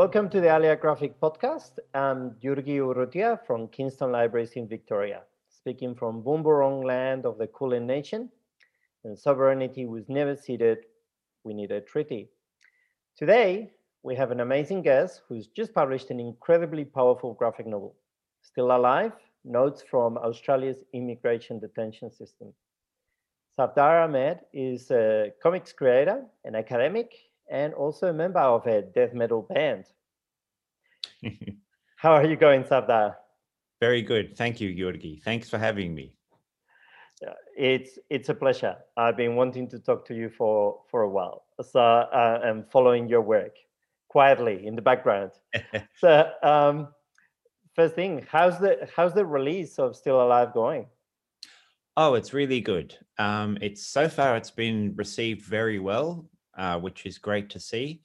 Welcome to the Alia Graphic Podcast. I'm Jurgi Urrutia from Kingston Libraries in Victoria, speaking from Boomborong land of the Kulin Nation. And sovereignty was never ceded, we need a treaty. Today, we have an amazing guest who's just published an incredibly powerful graphic novel, Still Alive, Notes from Australia's Immigration Detention System. Safdar Ahmed is a comics creator, an academic, and also a member of a death metal band. How are you going, Safdar? Very good. Thank you, Jurgi. Thanks for having me. It's a pleasure. I've been wanting to talk to you for a while. So I'm following your work quietly in the background. So first thing, how's the release of Still Alive going? Oh, it's really good. So far it's been received very well, which is great to see.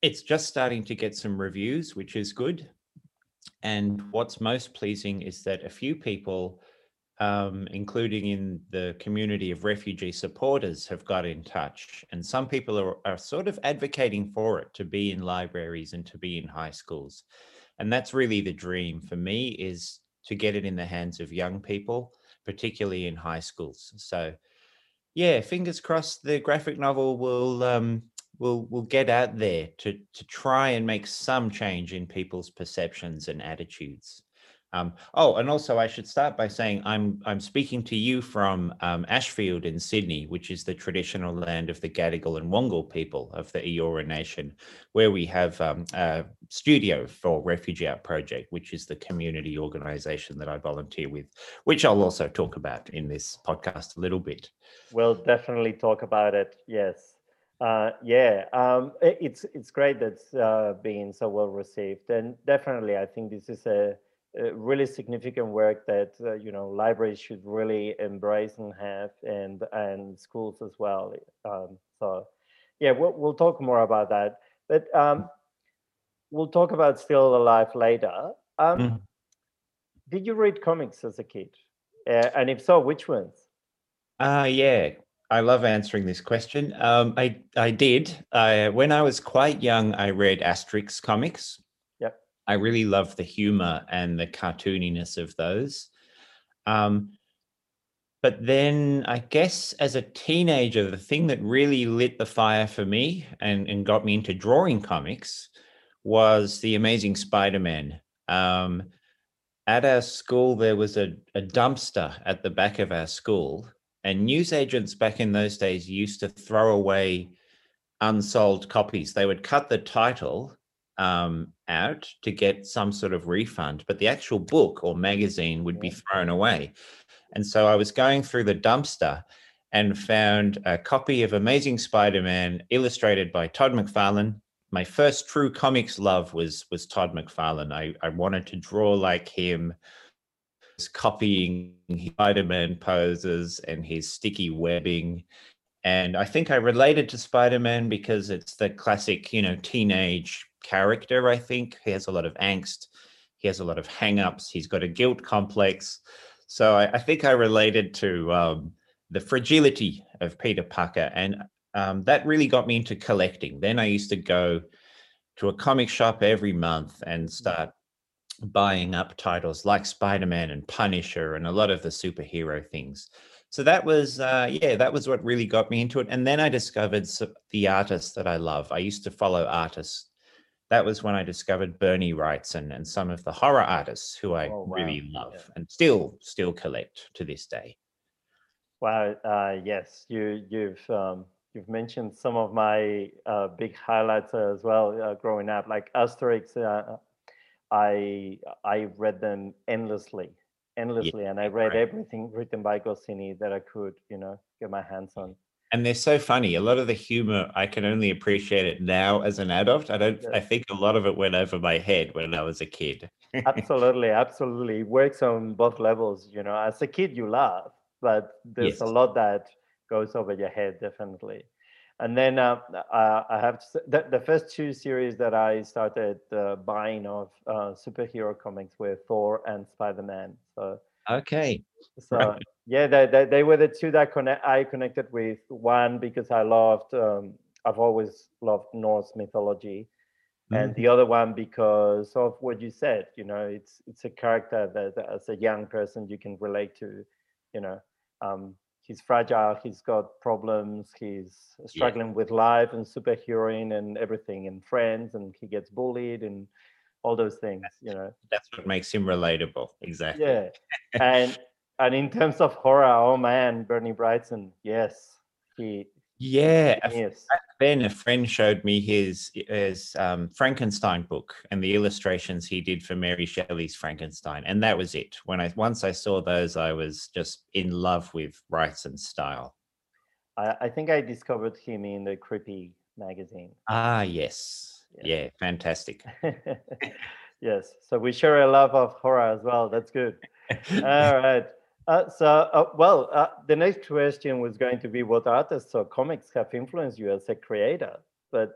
It's just starting to get some reviews, which is good. And what's most pleasing is that a few people, including in the community of refugee supporters, have got in touch. And some people are sort of advocating for it to be in libraries and to be in high schools. And that's really the dream for me, is to get it in the hands of young people, particularly in high schools. So yeah, fingers crossed the graphic novel will get out there to try and make some change in people's perceptions and attitudes. And also I should start by saying I'm speaking to you from Ashfield in Sydney, which is the traditional land of the Gadigal and Wangal people of the Eora Nation, where we have a studio for Refugee Art Project, which is the community organisation that I volunteer with, which I'll also talk about in this podcast a little bit. We'll definitely talk about it, yes. It's great that's being so well received, and definitely I think this is a really significant work that libraries should really embrace and have, and schools as well. We'll talk more about that, but we'll talk about Still Alive later. Did you read comics as a kid, and if so, which ones? I love answering this question. I did. When I was quite young, I read Asterix comics. I really love the humor and the cartooniness of those. But then I guess as a teenager, the thing that really lit the fire for me and got me into drawing comics was The Amazing Spider-Man. At our school, there was a dumpster at the back of our school, and newsagents back in those days used to throw away unsold copies. They would cut the title out to get some sort of refund, but the actual book or magazine would be thrown away. And so I was going through the dumpster and found a copy of Amazing Spider-Man illustrated by Todd McFarlane. My first true comics love was Todd McFarlane. I wanted to draw like him, copying his Spider-Man poses and his sticky webbing. And I think I related to Spider-Man because it's the classic, teenage character. I think he has a lot of angst, he has a lot of hang-ups, he's got a guilt complex, so I think I related to the fragility of Peter Parker, and that really got me into collecting. Then I used to go to a comic shop every month and start buying up titles like Spider-Man and Punisher and a lot of the superhero things. So that was, that was what really got me into it. And then I discovered the artists that I love. I used to follow artists. That was when I discovered Bernie Wrightson and some of the horror artists who I really love and still collect to this day. Wow! Yes, you've mentioned some of my big highlights as well. Growing up, like Asterix, I read them endlessly, and I read everything written by Goscinny that I could, get my hands on. And they're so funny. A lot of the humor, I can only appreciate it now as an adult. I think a lot of it went over my head when I was a kid. Absolutely. It works on both levels. As a kid, you laugh, but there's a lot that goes over your head, definitely. And then I have to say that the first two series that I started buying of superhero comics were Thor and Spider-Man. They were the two that I connected with. One, because I've always loved Norse mythology, and the other one because of what you said, you know, it's a character that as a young person you can relate to, you know. He's fragile, he's got problems, he's struggling with life and superheroing and everything and friends, and he gets bullied and all those things, you know. That's what makes him relatable, exactly. Yeah, and in terms of horror, oh man, Bernie Wrightson, yes. Then a friend showed me his Frankenstein book and the illustrations he did for Mary Shelley's Frankenstein, and that was it. Once I saw those, I was just in love with Wrightson's style. I think I discovered him in the Creepy magazine. Ah, yes, yeah fantastic. Yes, so we share a love of horror as well. That's good. All right. The next question was going to be what artists or comics have influenced you as a creator, but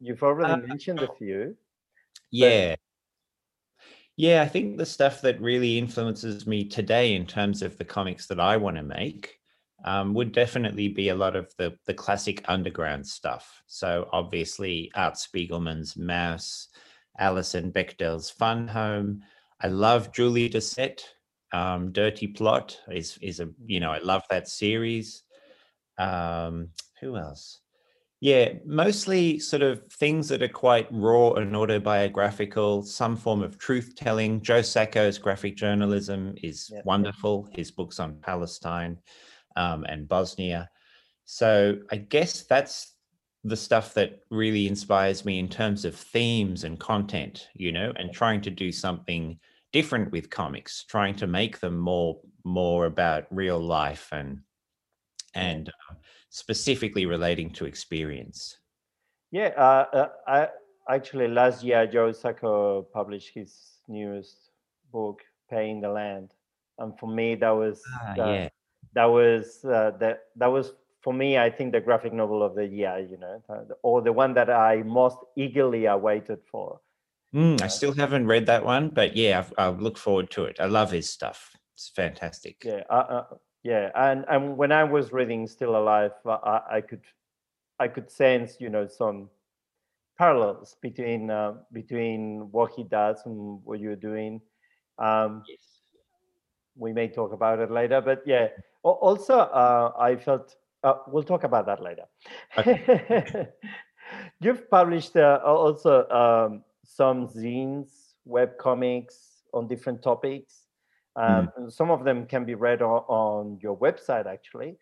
you've already mentioned a few. Yeah. Yeah, I think the stuff that really influences me today in terms of the comics that I want to make would definitely be a lot of the classic underground stuff. So obviously Art Spiegelman's Maus, Alison Bechdell's Fun Home. I love Julie Doucet. Dirty Plot is a, you know, I love that series. Who else? Yeah, mostly sort of things that are quite raw and autobiographical, some form of truth-telling. Joe Sacco's graphic journalism is wonderful, his books on Palestine and Bosnia. So I guess that's the stuff that really inspires me in terms of themes and content, you know, and trying to do something different with comics, trying to make them more about real life and specifically relating to experience. Yeah, I actually last year Joe Sacco published his newest book, Paying the Land, and for me that was for me, I think, the graphic novel of the year, you know, or the one that I most eagerly awaited for. I still haven't read that one, but yeah, I'll look forward to it. I love his stuff. It's fantastic. Yeah, and when I was reading Still Alive, I could sense, you know, some parallels between what he does and what you're doing. Yes. We may talk about it later, but yeah. Also, I felt we'll talk about that later. Okay. You've published also. Some zines, web comics on different topics. Some of them can be read on your website, actually.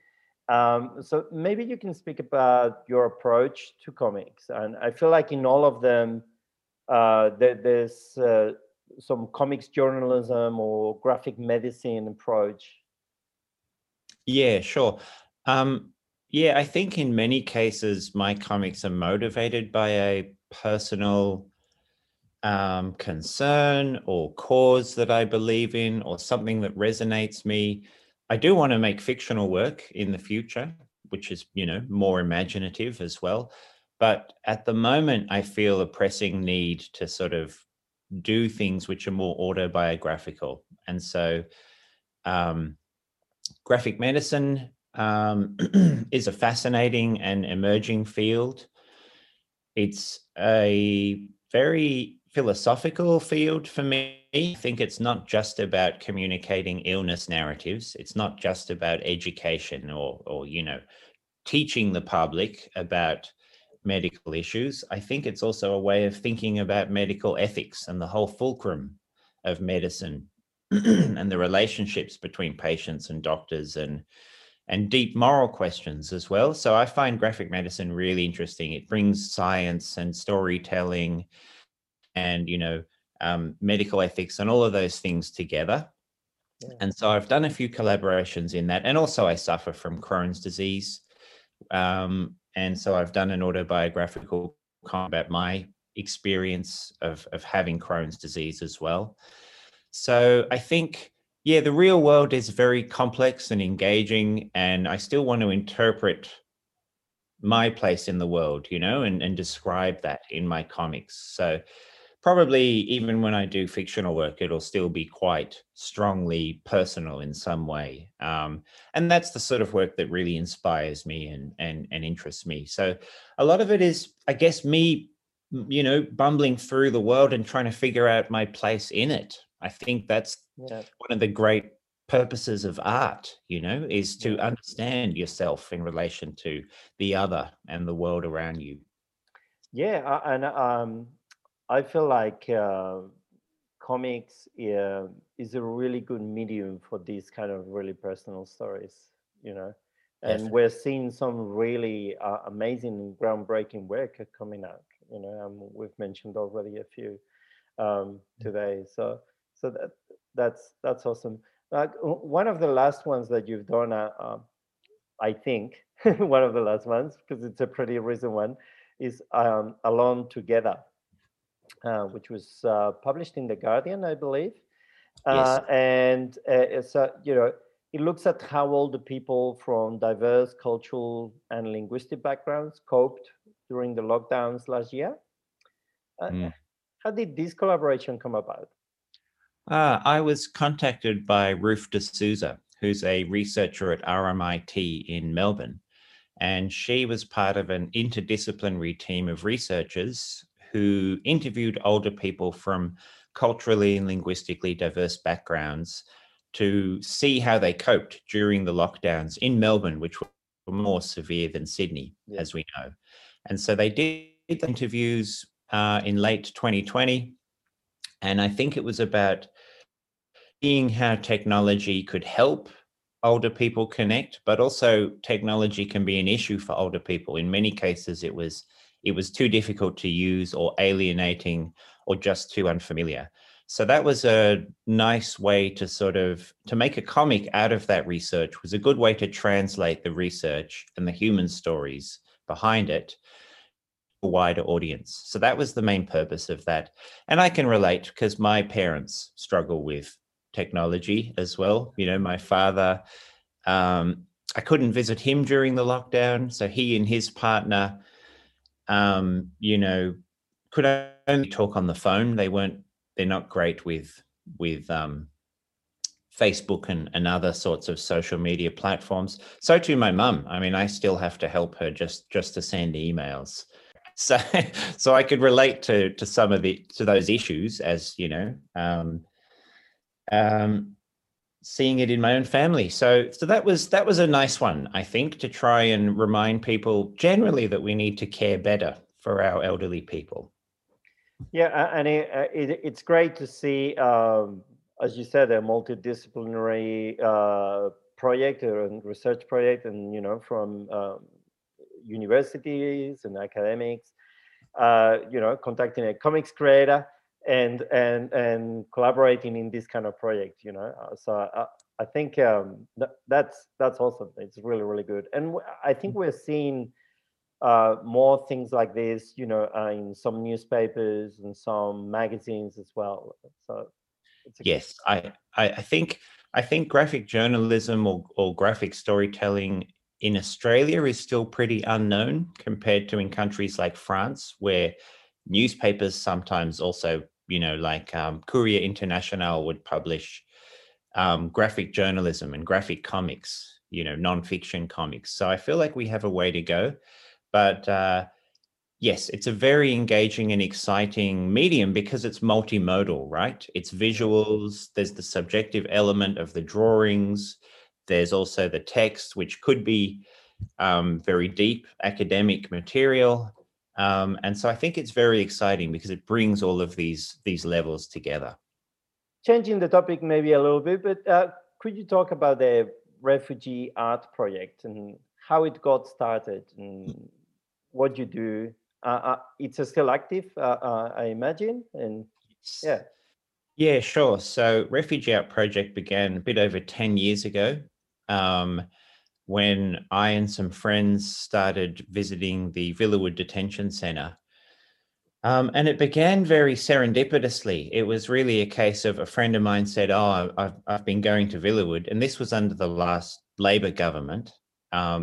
So maybe you can speak about your approach to comics. And I feel like in all of them, there's some comics journalism or graphic medicine approach. Yeah, sure. Yeah, I think in many cases, my comics are motivated by a personal concern or cause that I believe in or something that resonates me. I do want to make fictional work in the future, which is, you know, more imaginative as well. But at the moment, I feel a pressing need to sort of do things which are more autobiographical. And so graphic medicine is a fascinating and emerging field. It's a very philosophical field for me. I think it's not just about communicating illness narratives. It's not just about education or you know, teaching the public about medical issues. I think it's also a way of thinking about medical ethics and the whole fulcrum of medicine and the relationships between patients and doctors and deep moral questions as well. So I find graphic medicine really interesting. It brings science and storytelling and, you know, medical ethics and all of those things together. Yeah. And so I've done a few collaborations in that. And also I suffer from Crohn's disease. And so I've done an autobiographical comment about my experience of having Crohn's disease as well. So I think, yeah, the real world is very complex and engaging, and I still want to interpret my place in the world, you know, and describe that in my comics. So probably even when I do fictional work, it'll still be quite strongly personal in some way. And that's the sort of work that really inspires me and interests me. So a lot of it is, I guess, me you know, bumbling through the world and trying to figure out my place in it. I think that's one of the great purposes of art, you know, is to understand yourself in relation to the other and the world around you. Yeah, and I feel like comics is a really good medium for these kind of really personal stories, you know. And we're seeing some really amazing, groundbreaking work coming out. You know, we've mentioned already a few today. So that's awesome. One of the last ones that you've done, I think, one of the last ones, because it's a pretty recent one, is Alone Together, which was published in The Guardian, I believe. Yes. And so, you know, it looks at how all the people from diverse cultural and linguistic backgrounds coped during the lockdowns last year. How did this collaboration come about? I was contacted by Ruth D'Souza, who's a researcher at RMIT in Melbourne. And she was part of an interdisciplinary team of researchers who interviewed older people from culturally and linguistically diverse backgrounds to see how they coped during the lockdowns in Melbourne, which were more severe than Sydney, as we know. And so they did interviews in late 2020. And I think it was about seeing how technology could help older people connect, but also technology can be an issue for older people. In many cases, it was too difficult to use or alienating or just too unfamiliar. So that was a nice way to sort of, to make a comic out of that research, was a good way to translate the research and the human stories behind it a wider audience. So that was the main purpose of that. And I can relate because my parents struggle with technology as well. You know, my father, I couldn't visit him during the lockdown. So he and his partner, you know, could only talk on the phone. They're not great with Facebook and other sorts of social media platforms. So too my mum. I mean, I still have to help her just to send emails. So I could relate to some of those issues, as you know, seeing it in my own family. So that was a nice one, I think, to try and remind people generally that we need to care better for our elderly people. Yeah, and it's great to see, as you said, a multidisciplinary project and research project, and you know, from universities and academics, you know, contacting a comics creator and collaborating in this kind of project, you know. So I think that's awesome. It's really, really good, and I think we're seeing more things like this, you know, in some newspapers and some magazines as well. So yes, I think graphic journalism or graphic storytelling in Australia is still pretty unknown compared to in countries like France, where newspapers sometimes also, you know, like Courrier International would publish graphic journalism and graphic comics, you know, non-fiction comics. So I feel like we have a way to go. But yes, it's a very engaging and exciting medium because it's multimodal, right? It's visuals, there's the subjective element of the drawings, there's also the text, which could be very deep academic material. And so I think it's very exciting because it brings all of these levels together. Changing the topic maybe a little bit, but could you talk about the Refugee Art Project and how it got started and what you do? It's still active, I imagine, and yeah. Yeah, sure. So Refugee Art Project began a bit over 10 years ago when I and some friends started visiting the Villawood Detention Centre. And it began very serendipitously. It was really a case of a friend of mine said, oh, I've been going to Villawood. And this was under the last Labor government. And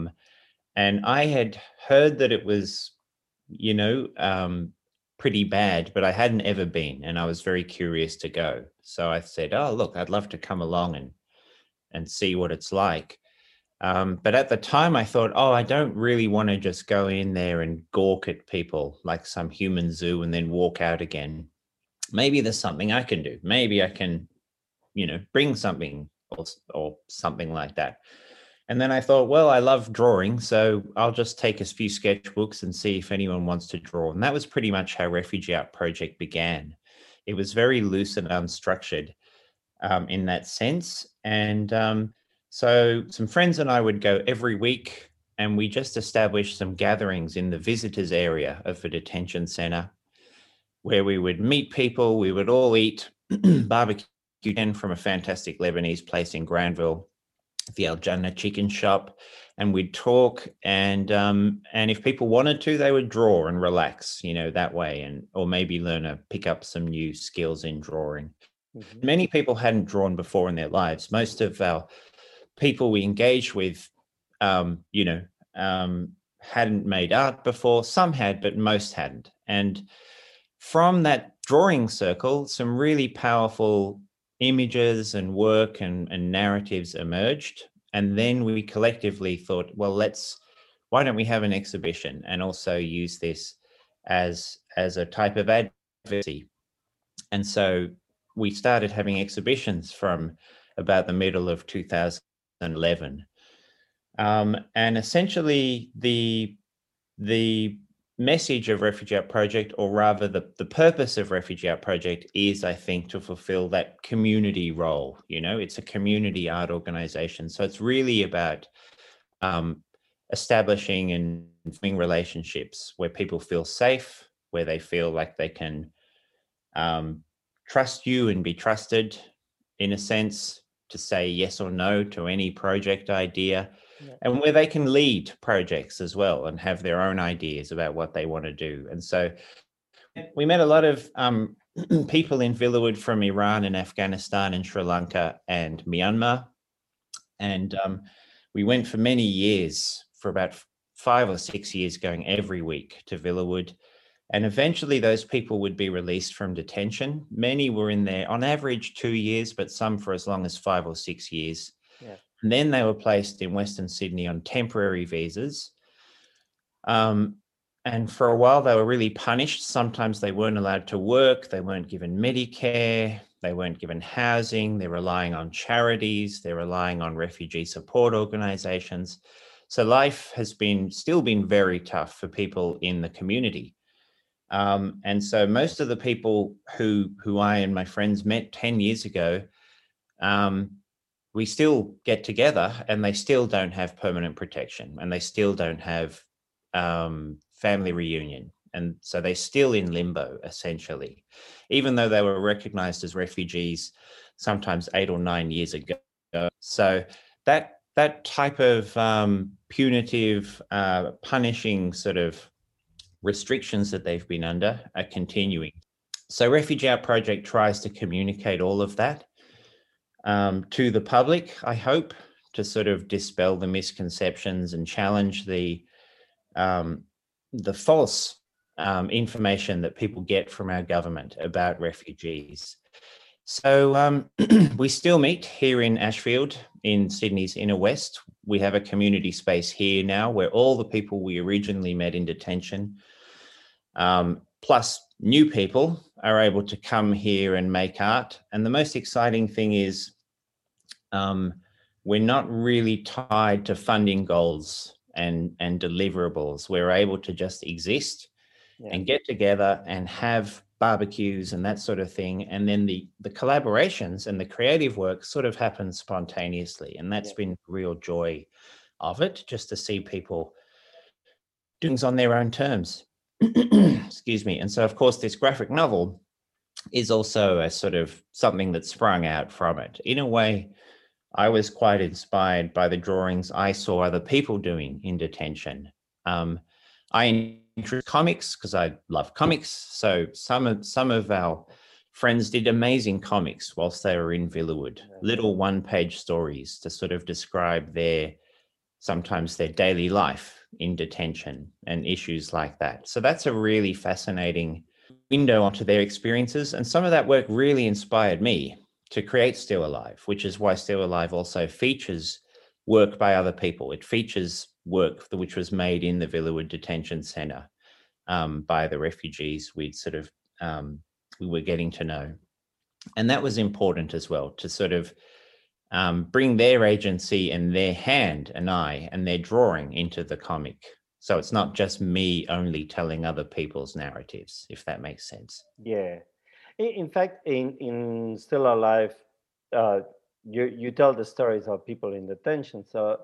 I had heard that it was, you know, pretty bad, but I hadn't ever been, and I was very curious to go. So I said, oh, look, I'd love to come along and see what it's like. But at the time I thought, oh, I don't really want to just go in there and gawk at people like some human zoo and then walk out again. Maybe there's something I can do. Maybe I can, you know, bring something or something like that. And then I thought, well, I love drawing, so I'll just take a few sketchbooks and see if anyone wants to draw. And that was pretty much how Refugee Art Project began. It was very loose and unstructured in that sense. And so some friends and I would go every week, and we just established some gatherings in the visitors area of the detention center where we would meet people. We would all eat barbecue chicken from a fantastic Lebanese place in Granville, the Al Jannah chicken shop, and we'd talk. And if people wanted to, they would draw and relax, you know, that way, and or maybe learn to pick up some new skills in drawing. Mm-hmm. Many people hadn't drawn before in their lives. Most of our people we engaged with, hadn't made art before. Some had, but most hadn't. And from that drawing circle, some really powerful images and work and narratives emerged. And then we collectively thought, well, why don't we have an exhibition and also use this as a type of advocacy? And so we started having exhibitions from about the middle of 2011. And essentially the message of Refugee Art Project, or rather the purpose of Refugee Art Project, is, I think, to fulfill that community role. You know, it's a community art organization. So it's really about establishing and forming relationships where people feel safe, where they feel like they can trust you and be trusted, in a sense, to say yes or no to any project idea. And where they can lead projects as well and have their own ideas about what they want to do. And so we met a lot of people in Villawood from Iran and Afghanistan and Sri Lanka and Myanmar. And we went for many years, for about 5 or 6 years, going every week to Villawood. And eventually those people would be released from detention. Many were in there on average 2 years, but some for as long as 5 or 6 years. Yeah. And then they were placed in Western Sydney on temporary visas. And for a while, they were really punished. Sometimes they weren't allowed to work. They weren't given Medicare. They weren't given housing. They're relying on charities. They're relying on refugee support organisations. So life has still been very tough for people in the community. And so most of the people who I and my friends met 10 years ago, we still get together, and they still don't have permanent protection, and they still don't have family reunion. And so they're still in limbo, essentially, even though they were recognized as refugees sometimes 8 or 9 years ago. So that type of punitive, punishing sort of restrictions that they've been under are continuing. So Refugee Art Project tries to communicate all of that to the public, I hope, to sort of dispel the misconceptions and challenge the false information that people get from our government about refugees. So we still meet here in Ashfield, in Sydney's inner west. We have a community space here now where all the people we originally met in detention, plus new people, are able to come here and make art. And the most exciting thing is we're not really tied to funding goals and deliverables. We're able to just exist and get together and have barbecues and that sort of thing. And then the collaborations and the creative work sort of happens spontaneously. And that's been real joy of it, just to see people doing things on their own terms. Excuse me. And so, of course, this graphic novel is also a sort of something that sprung out from it. In a way, I was quite inspired by the drawings I saw other people doing in detention. I enjoy comics because I love comics. So some of our friends did amazing comics whilst they were in Villawood, little one-page stories to sort of describe sometimes their daily life in detention and issues like that. So that's a really fascinating window onto their experiences. And some of that work really inspired me to create Still Alive, which is why Still Alive also features work by other people. It features work which was made in the Villawood Detention Centre by the refugees we'd sort of, we were getting to know. And that was important as well, to sort of bring their agency and their hand and eye and their drawing into the comic. So it's not just me only telling other people's narratives, if that makes sense. Yeah. In fact, in Still Alive, you tell the stories of people in detention, so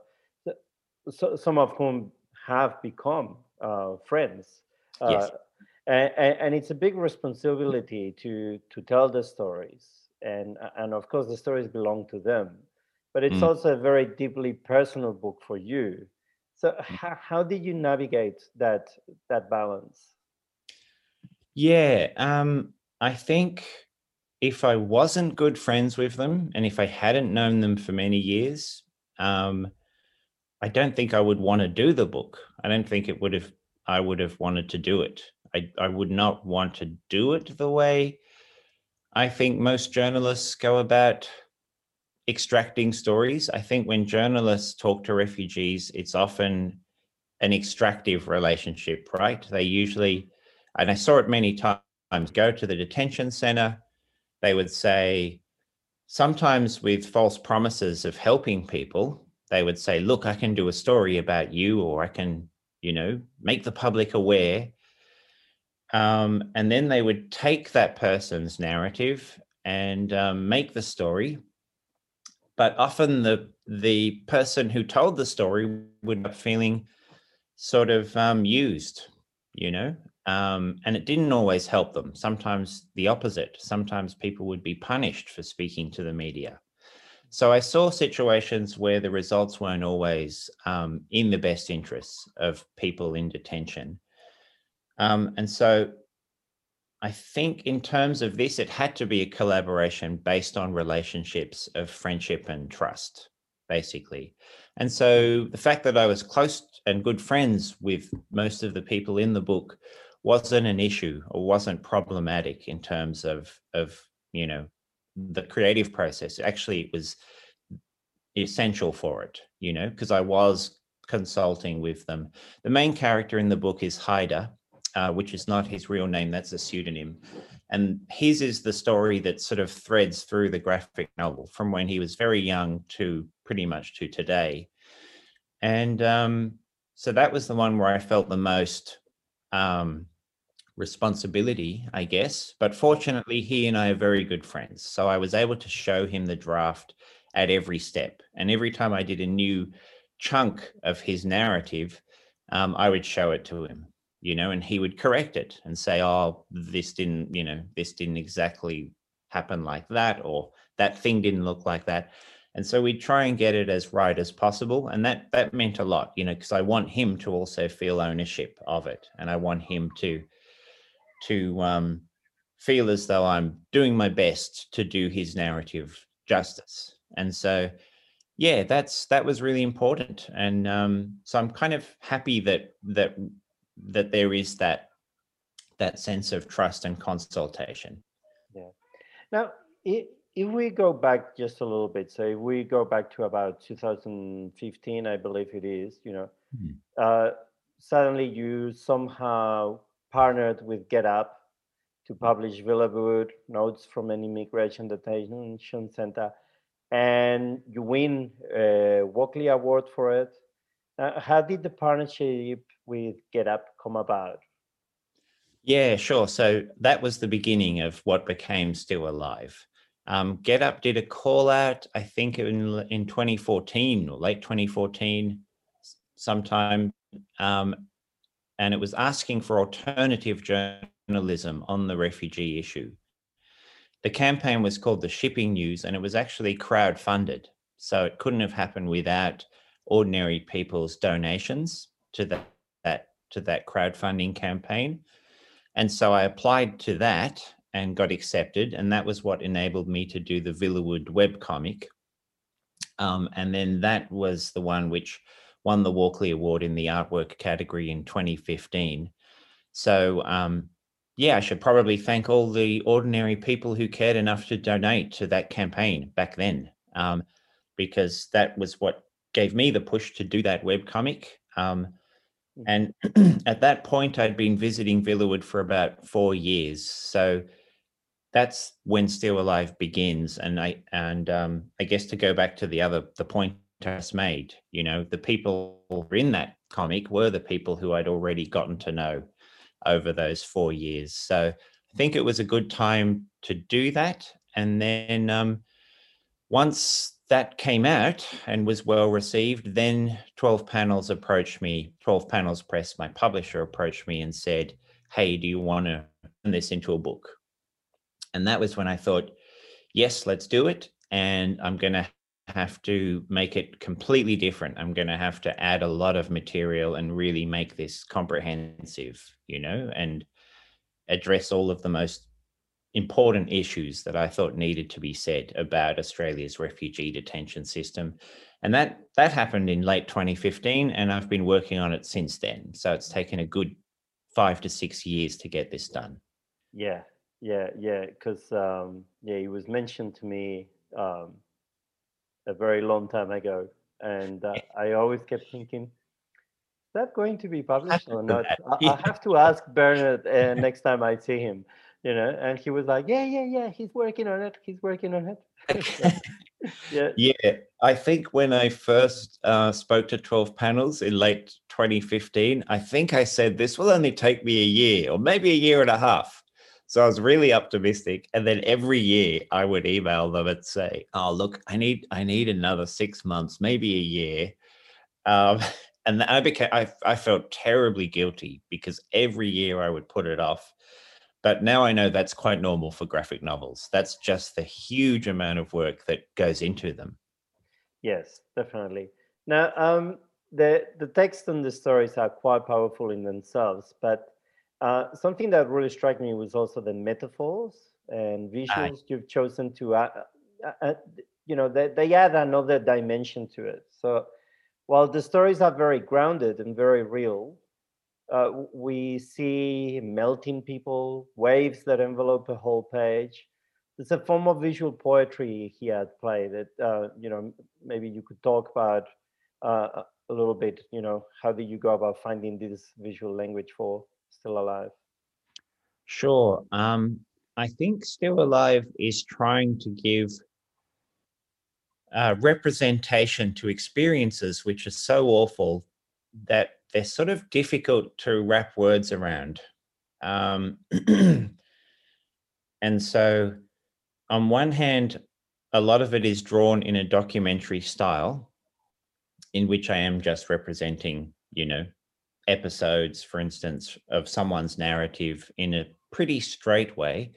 some of whom have become friends. Yes. And it's a big responsibility to tell the stories. And of course, the stories belong to them. But it's also a very deeply personal book for you. So how did you navigate that balance? Yeah, I think if I wasn't good friends with them and if I hadn't known them for many years, I don't think I would want to do the book. I don't think I would have wanted to do it. I would not want to do it the way I think most journalists go about extracting stories. I think when journalists talk to refugees, it's often an extractive relationship, right? They usually, and I saw it many times, go to the detention center. They would say, sometimes with false promises of helping people, they would say, look, I can do a story about you, or I can, make the public aware. And then they would take that person's narrative and make the story. But often the person who told the story would be feeling sort of used, and it didn't always help them. Sometimes the opposite. Sometimes people would be punished for speaking to the media. So I saw situations where the results weren't always in the best interests of people in detention. And so I think in terms of this, it had to be a collaboration based on relationships of friendship and trust, basically. And so the fact that I was close and good friends with most of the people in the book wasn't an issue or wasn't problematic in terms of the creative process. Actually, it was essential for it, because I was consulting with them. The main character in the book is Haider, which is not his real name, that's a pseudonym. And his is the story that sort of threads through the graphic novel from when he was very young to pretty much to today. And so that was the one where I felt the most responsibility, I guess. But fortunately, he and I are very good friends. So I was able to show him the draft at every step. And every time I did a new chunk of his narrative, I would show it to him. And he would correct it and say, oh, this didn't exactly happen like that, or that thing didn't look like that. And so we try and get it as right as possible. And that meant a lot, because I want him to also feel ownership of it. And I want him to feel as though I'm doing my best to do his narrative justice. And so, yeah, that was really important. And so I'm kind of happy that there is that sense of trust and consultation. Yeah. Now, if we go back just a little bit, so if we go back to about 2015, I believe it is, suddenly you somehow partnered with GetUp to publish Villawood, Notes from an Immigration Detention Center, and you win a Walkley Award for it. How did the partnership with GetUp come about? Yeah, sure. So that was the beginning of what became Still Alive. GetUp did a call out, I think in 2014 or late 2014 sometime. And it was asking for alternative journalism on the refugee issue. The campaign was called The Shipping News, and it was actually crowdfunded. So it couldn't have happened without ordinary people's donations to that crowdfunding campaign. And so I applied to that and got accepted. And that was what enabled me to do the Villawood webcomic. And then that was the one which won the Walkley Award in the artwork category in 2015. So I should probably thank all the ordinary people who cared enough to donate to that campaign back then, because that was what gave me the push to do that webcomic. And at that point, I'd been visiting Villawood for about 4 years. So that's when Still Alive begins. And I guess to go back to the point I just made, you know, the people in that comic were the people who I'd already gotten to know over those 4 years. So I think it was a good time to do that. And then once that came out and was well received, then 12 Panels approached me, 12 Panels Press, my publisher, approached me and said, hey, do you want to turn this into a book? And that was when I thought, yes, let's do it. And I'm going to have to make it completely different. I'm going to have to add a lot of material and really make this comprehensive, you know, and address all of the most important issues that I thought needed to be said about Australia's refugee detention system. And that happened in late 2015, and I've been working on it since then. So it's taken a good 5 to 6 years to get this done. Yeah. Because, it was mentioned to me a very long time ago. And I always kept thinking, is that going to be published or not? I have to ask Bernard next time I see him. You know, and he was like, yeah, he's working on it. Yeah. I think when I first spoke to 12 Panels in late 2015, I think I said, this will only take me a year or maybe a year and a half. So I was really optimistic. And then every year I would email them and say, oh, look, I need another 6 months, maybe a year. And I felt terribly guilty because every year I would put it off. But now I know that's quite normal for graphic novels. That's just the huge amount of work that goes into them. Yes, definitely. Now, the text and the stories are quite powerful in themselves, but something that really struck me was also the metaphors and visuals you've chosen to, they add another dimension to it. So while the stories are very grounded and very real, we see melting people, waves that envelop a whole page. There's a form of visual poetry here at play that, maybe you could talk about a little bit, you know, how do you go about finding this visual language for Still Alive? Sure. I think Still Alive is trying to give representation to experiences which are so awful that they're sort of difficult to wrap words around. And so on one hand, a lot of it is drawn in a documentary style in which I am just representing, you know, episodes, for instance, of someone's narrative in a pretty straight way.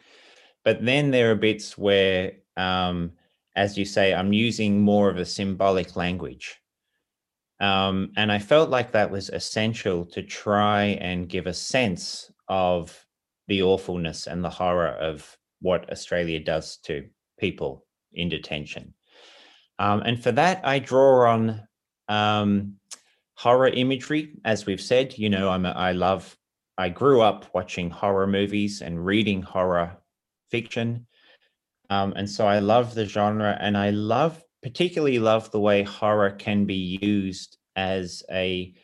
But then there are bits where, as you say, I'm using more of a symbolic language. And I felt like that was essential to try and give a sense of the awfulness and the horror of what Australia does to people in detention. And for that, I draw on horror imagery, as we've said. You know, I grew up watching horror movies and reading horror fiction. And so I love the genre, and I particularly love the way horror can be used as a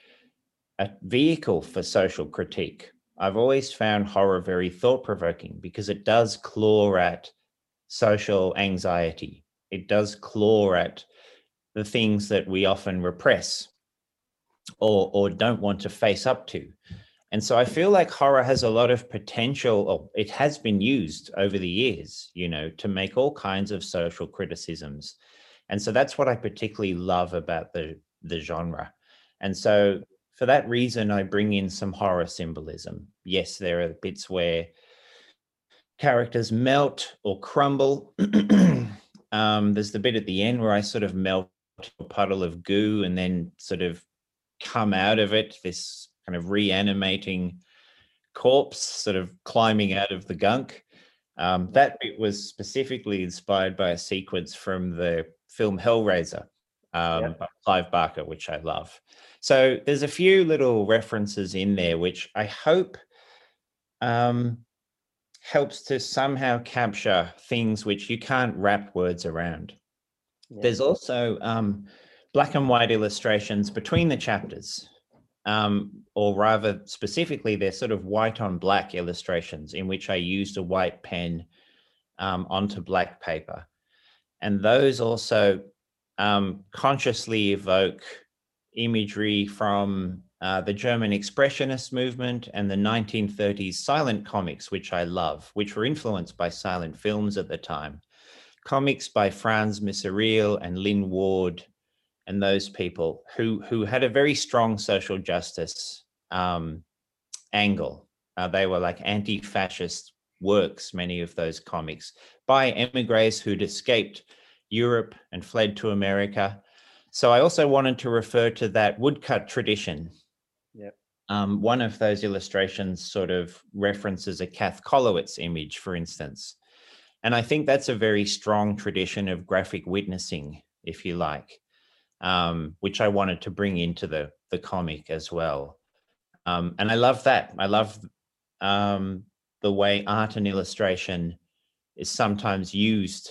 vehicle for social critique. I've always found horror very thought-provoking because it does claw at social anxiety. It does claw at the things that we often repress or don't want to face up to. And so I feel like horror has a lot of potential, or it has been used over the years, you know, to make all kinds of social criticisms. And so that's what I particularly love about the genre. And so for that reason, I bring in some horror symbolism. Yes, there are bits where characters melt or crumble. There's the bit at the end where I sort of melt a puddle of goo and then sort of come out of it, this kind of reanimating corpse sort of climbing out of the gunk. That bit was specifically inspired by a sequence from the film Hellraiser by Clive Barker, which I love. So there's a few little references in there, which I hope helps to somehow capture things which you can't wrap words around. Yeah. There's also black and white illustrations between the chapters, or rather specifically, they're sort of white on black illustrations in which I used a white pen onto black paper. And those also consciously evoke imagery from the German expressionist movement and the 1930s silent comics, which I love, which were influenced by silent films at the time. Comics by Franz Miseril and Lynn Ward and those people who had a very strong social justice angle. They were like anti-fascist works, many of those comics, by emigres who'd escaped Europe and fled to America. So I also wanted to refer to that woodcut tradition. Yep. One of those illustrations sort of references a Kath Kollowitz image, for instance. And I think that's a very strong tradition of graphic witnessing, if you like, which I wanted to bring into the comic as well. And I love that. I love the way art and illustration is sometimes used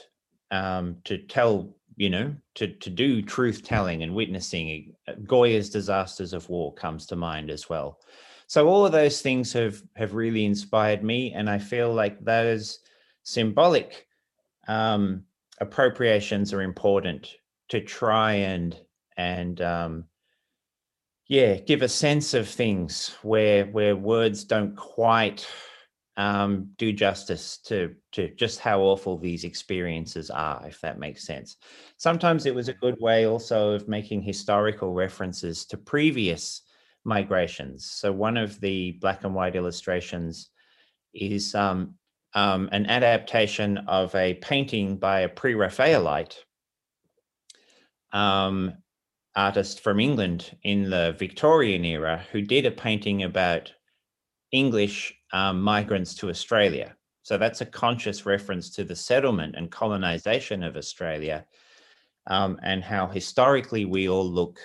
to tell, you know, to do truth-telling and witnessing. Goya's Disasters of War comes to mind as well. So all of those things have really inspired me, and I feel like those symbolic appropriations are important to try and give a sense of things where words don't quite do justice to just how awful these experiences are, if that makes sense. Sometimes it was a good way also of making historical references to previous migrations. So one of the black and white illustrations is an adaptation of a painting by a pre-Raphaelite artist from England in the Victorian era, who did a painting about English migrants to Australia. So that's a conscious reference to the settlement and colonization of Australia, and how historically we all look,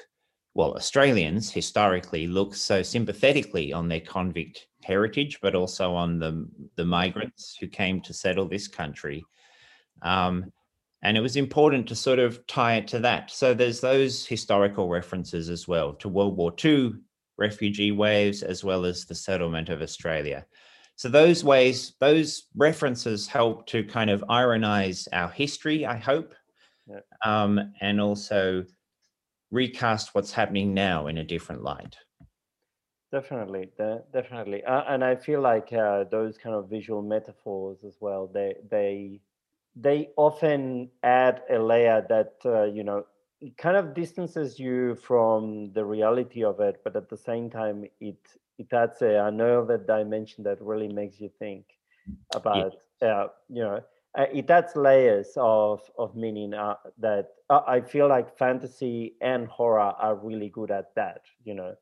well, Australians historically look so sympathetically on their convict heritage, but also on the migrants who came to settle this country. And it was important to sort of tie it to that. So there's those historical references as well to World War II refugee waves, as well as the settlement of Australia. So those ways, those references help to kind of ironize our history, I hope, yeah. And also recast what's happening now in a different light. Definitely, definitely. And I feel like those kind of visual metaphors as well, they often add a layer that, you know, it kind of distances you from the reality of it, but at the same time, it adds another dimension that really makes you think about, yeah. You know, it adds layers of meaning that I feel like fantasy and horror are really good at that, you know.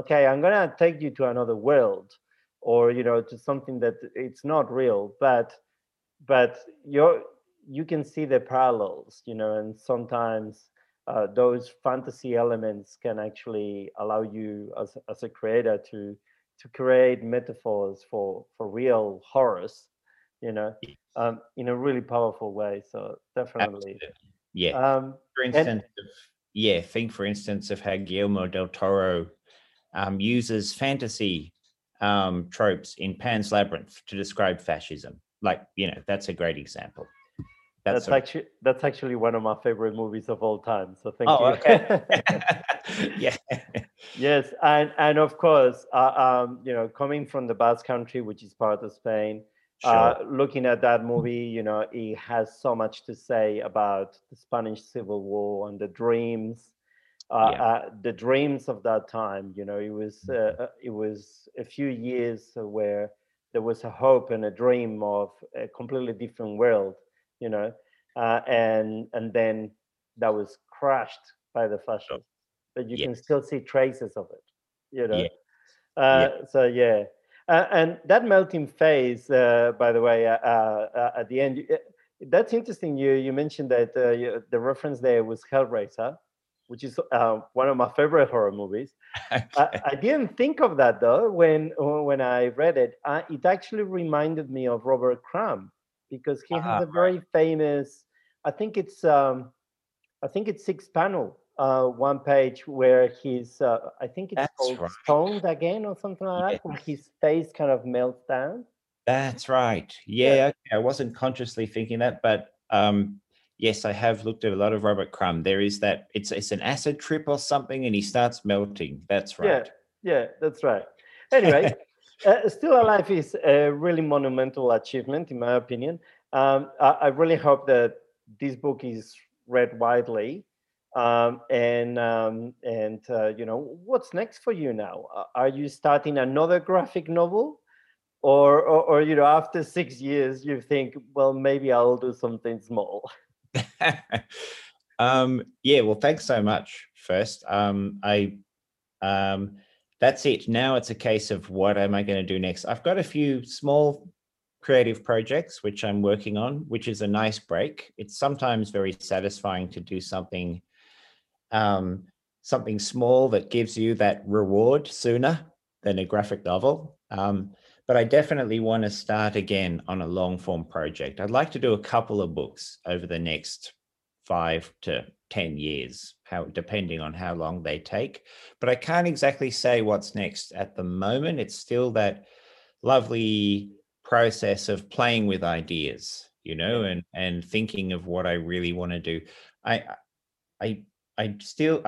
Okay, I'm going to take you to another world, or, you know, to something that it's not real, but you can see the parallels, you know, and sometimes those fantasy elements can actually allow you as a creator to create metaphors for real horrors, you know, in a really powerful way. So definitely. Absolutely. Yeah. Think for instance of how Guillermo del Toro uses fantasy tropes in Pan's Labyrinth to describe fascism. Like, you know, that's a great example. That's actually one of my favorite movies of all time. So thank you. Okay. Yeah. Yes, and of course, you know, coming from the Basque Country, which is part of Spain, sure. Looking at that movie, you know, it has so much to say about the Spanish Civil War and the dreams of that time. You know, it was a few years where there was a hope and a dream of a completely different world, you know, and then that was crushed by the fascists, but you yes. can still see traces of it, you know. Yeah. So yeah, and that melting phase, by the way, at the end, that's interesting. You mentioned that the reference there was Hellraiser, which is one of my favorite horror movies. Okay. I didn't think of that though when I read it. It actually reminded me of Robert Crumb, because he has a very famous, I think it's 6-panel one page where he's, I think it's called right. Stoned again or something like that, where his face kind of melts down. That's right. Yeah, okay. I wasn't consciously thinking that, but yes, I have looked at a lot of Robert Crumb. There is that, it's an acid trip or something, and he starts melting. That's right. Yeah, that's right. Anyway, Still Alive is a really monumental achievement, in my opinion. I really hope that this book is read widely. You know, what's next for you now? Are you starting another graphic novel? Or you know, after 6 years, you think, well, maybe I'll do something small. Yeah, well, thanks so much first. That's it. Now it's a case of what am I going to do next? I've got a few small creative projects which I'm working on, which is a nice break. It's sometimes very satisfying to do something, something small that gives you that reward sooner than a graphic novel. But I definitely want to start again on a long form project. I'd like to do a couple of books over the next 5 to 10 years, depending on how long they take. But I can't exactly say what's next at the moment. It's still that lovely process of playing with ideas, you know, and thinking of what I really want to do. I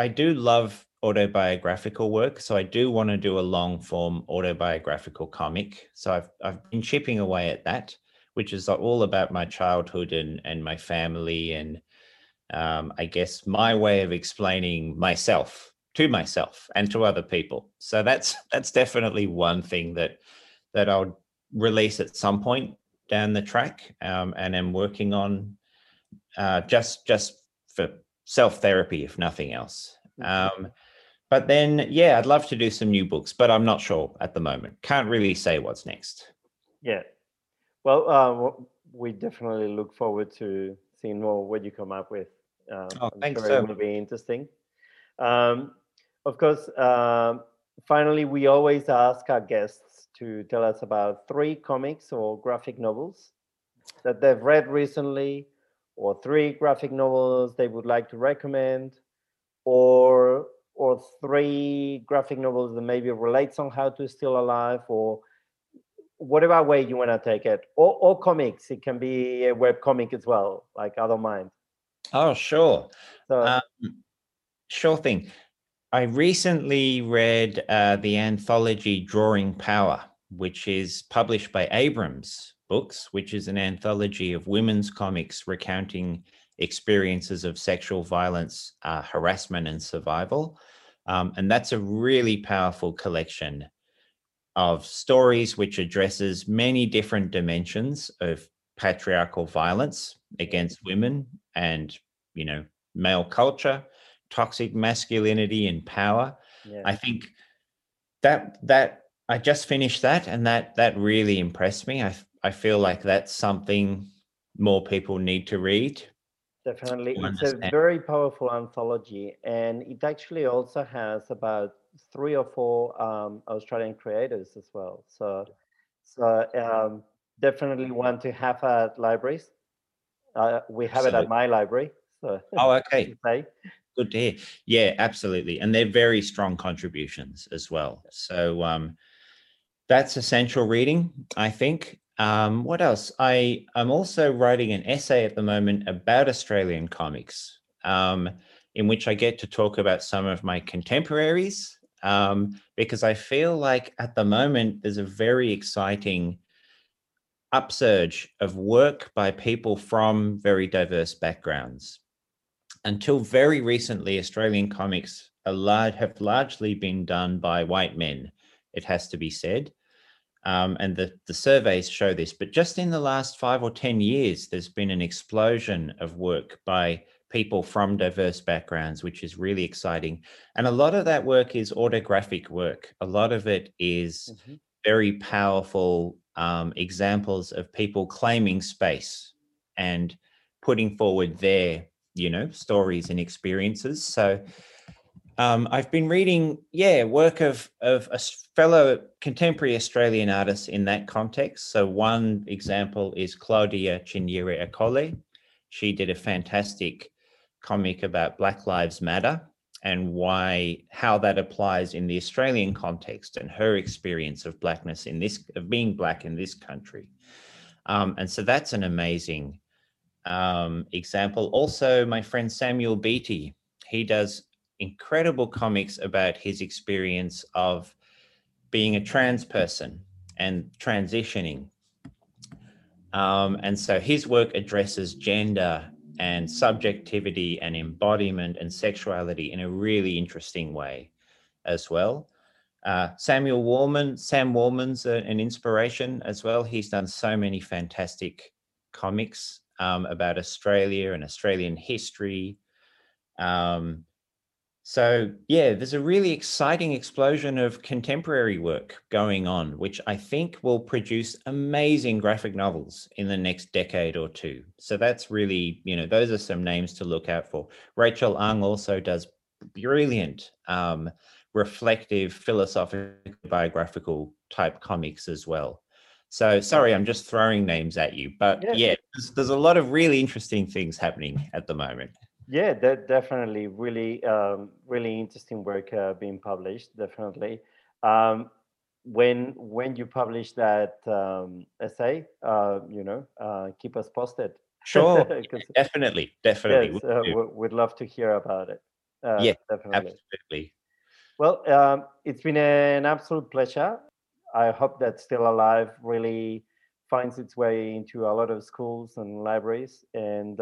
do love autobiographical work, so I do want to do a long form autobiographical comic. So I've been chipping away at that, which is all about my childhood and my family, and I guess my way of explaining myself to myself and to other people. So that's definitely one thing that I'll release at some point down the track, and I'm working on just for self therapy, if nothing else. But then, yeah, I'd love to do some new books, but I'm not sure at the moment. Can't really say what's next. Yeah. Well, we definitely look forward to seeing more what you come up with. Thanks. Sure, it will be interesting. Of course, finally, we always ask our guests to tell us about 3 comics or graphic novels that they've read recently, or 3 graphic novels they would like to recommend, or 3 graphic novels that maybe relate somehow to Still Alive, or whatever way you want to take it, or comics. It can be a web comic as well, like I don't mind. Oh, sure. So, sure thing. I recently read the anthology Drawing Power, which is published by Abrams Books, which is an anthology of women's comics recounting experiences of sexual violence, harassment, and survival. And that's a really powerful collection of stories which addresses many different dimensions of patriarchal violence against women and, you know, male culture, toxic masculinity, and power. Yeah. I think that I just finished that, and that really impressed me. I feel like that's something more people need to read. Definitely. It's a very powerful anthology, and it actually also has about 3 or 4 Australian creators as well. So definitely one to have at libraries. We have it at my library. So. Oh, okay. Good to hear. Yeah, absolutely. And they're very strong contributions as well. So that's essential reading, I think. What else? I'm also writing an essay at the moment about Australian comics, in which I get to talk about some of my contemporaries, because I feel like at the moment there's a very exciting upsurge of work by people from very diverse backgrounds. Until very recently, Australian comics have largely been done by white men, it has to be said. And the surveys show this, but just in the last 5 or 10 years, there's been an explosion of work by people from diverse backgrounds, which is really exciting. And a lot of that work is autographic work. A lot of it is very powerful examples of people claiming space and putting forward their, you know, stories and experiences. So I've been reading, work of a fellow contemporary Australian artists in that context. So one example is Claudia Chinyere Akole. She did a fantastic comic about Black Lives Matter and why, how that applies in the Australian context and her experience of blackness in this, of being black in this country. And so that's an amazing example. Also, my friend Samuel Beattie, he does incredible comics about his experience of being a trans person and transitioning. And so his work addresses gender and subjectivity and embodiment and sexuality in a really interesting way as well. Samuel Warman, Sam Warman's an inspiration as well. He's done so many fantastic comics about Australia and Australian history. So yeah, there's a really exciting explosion of contemporary work going on, which I think will produce amazing graphic novels in the next decade or two. So that's really, you know, those are some names to look out for. Rachel Ung also does brilliant reflective, philosophical, biographical type comics as well. So sorry, I'm just throwing names at you, but yeah, there's a lot of really interesting things happening at the moment. Yeah, that definitely really, really interesting work being published. Definitely, when you publish that essay, you know, keep us posted. Sure, definitely, definitely. Yes, we'd love to hear about it. Yeah, definitely. Absolutely. Well, it's been an absolute pleasure. I hope that Still Alive really finds its way into a lot of schools and libraries, and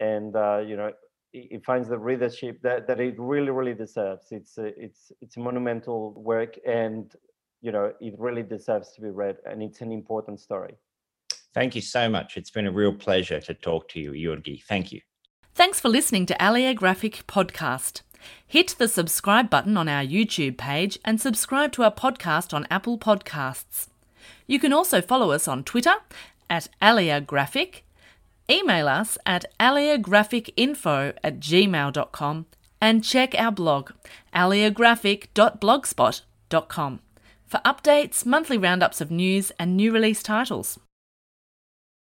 you know, it finds the readership that it really deserves. It's monumental work, and you know, it really deserves to be read, and it's an important story. Thank you so much. It's been a real pleasure to talk to you, Jurgi. Thank you. Thanks for listening to Alia Graphic Podcast. Hit the subscribe button on our YouTube page and subscribe to our podcast on Apple Podcasts. You can also follow us on Twitter at Alia Graphic. Email us at aliagraphicinfo@gmail.com and check our blog, aliagraphic.blogspot.com, for updates, monthly roundups of news and new release titles.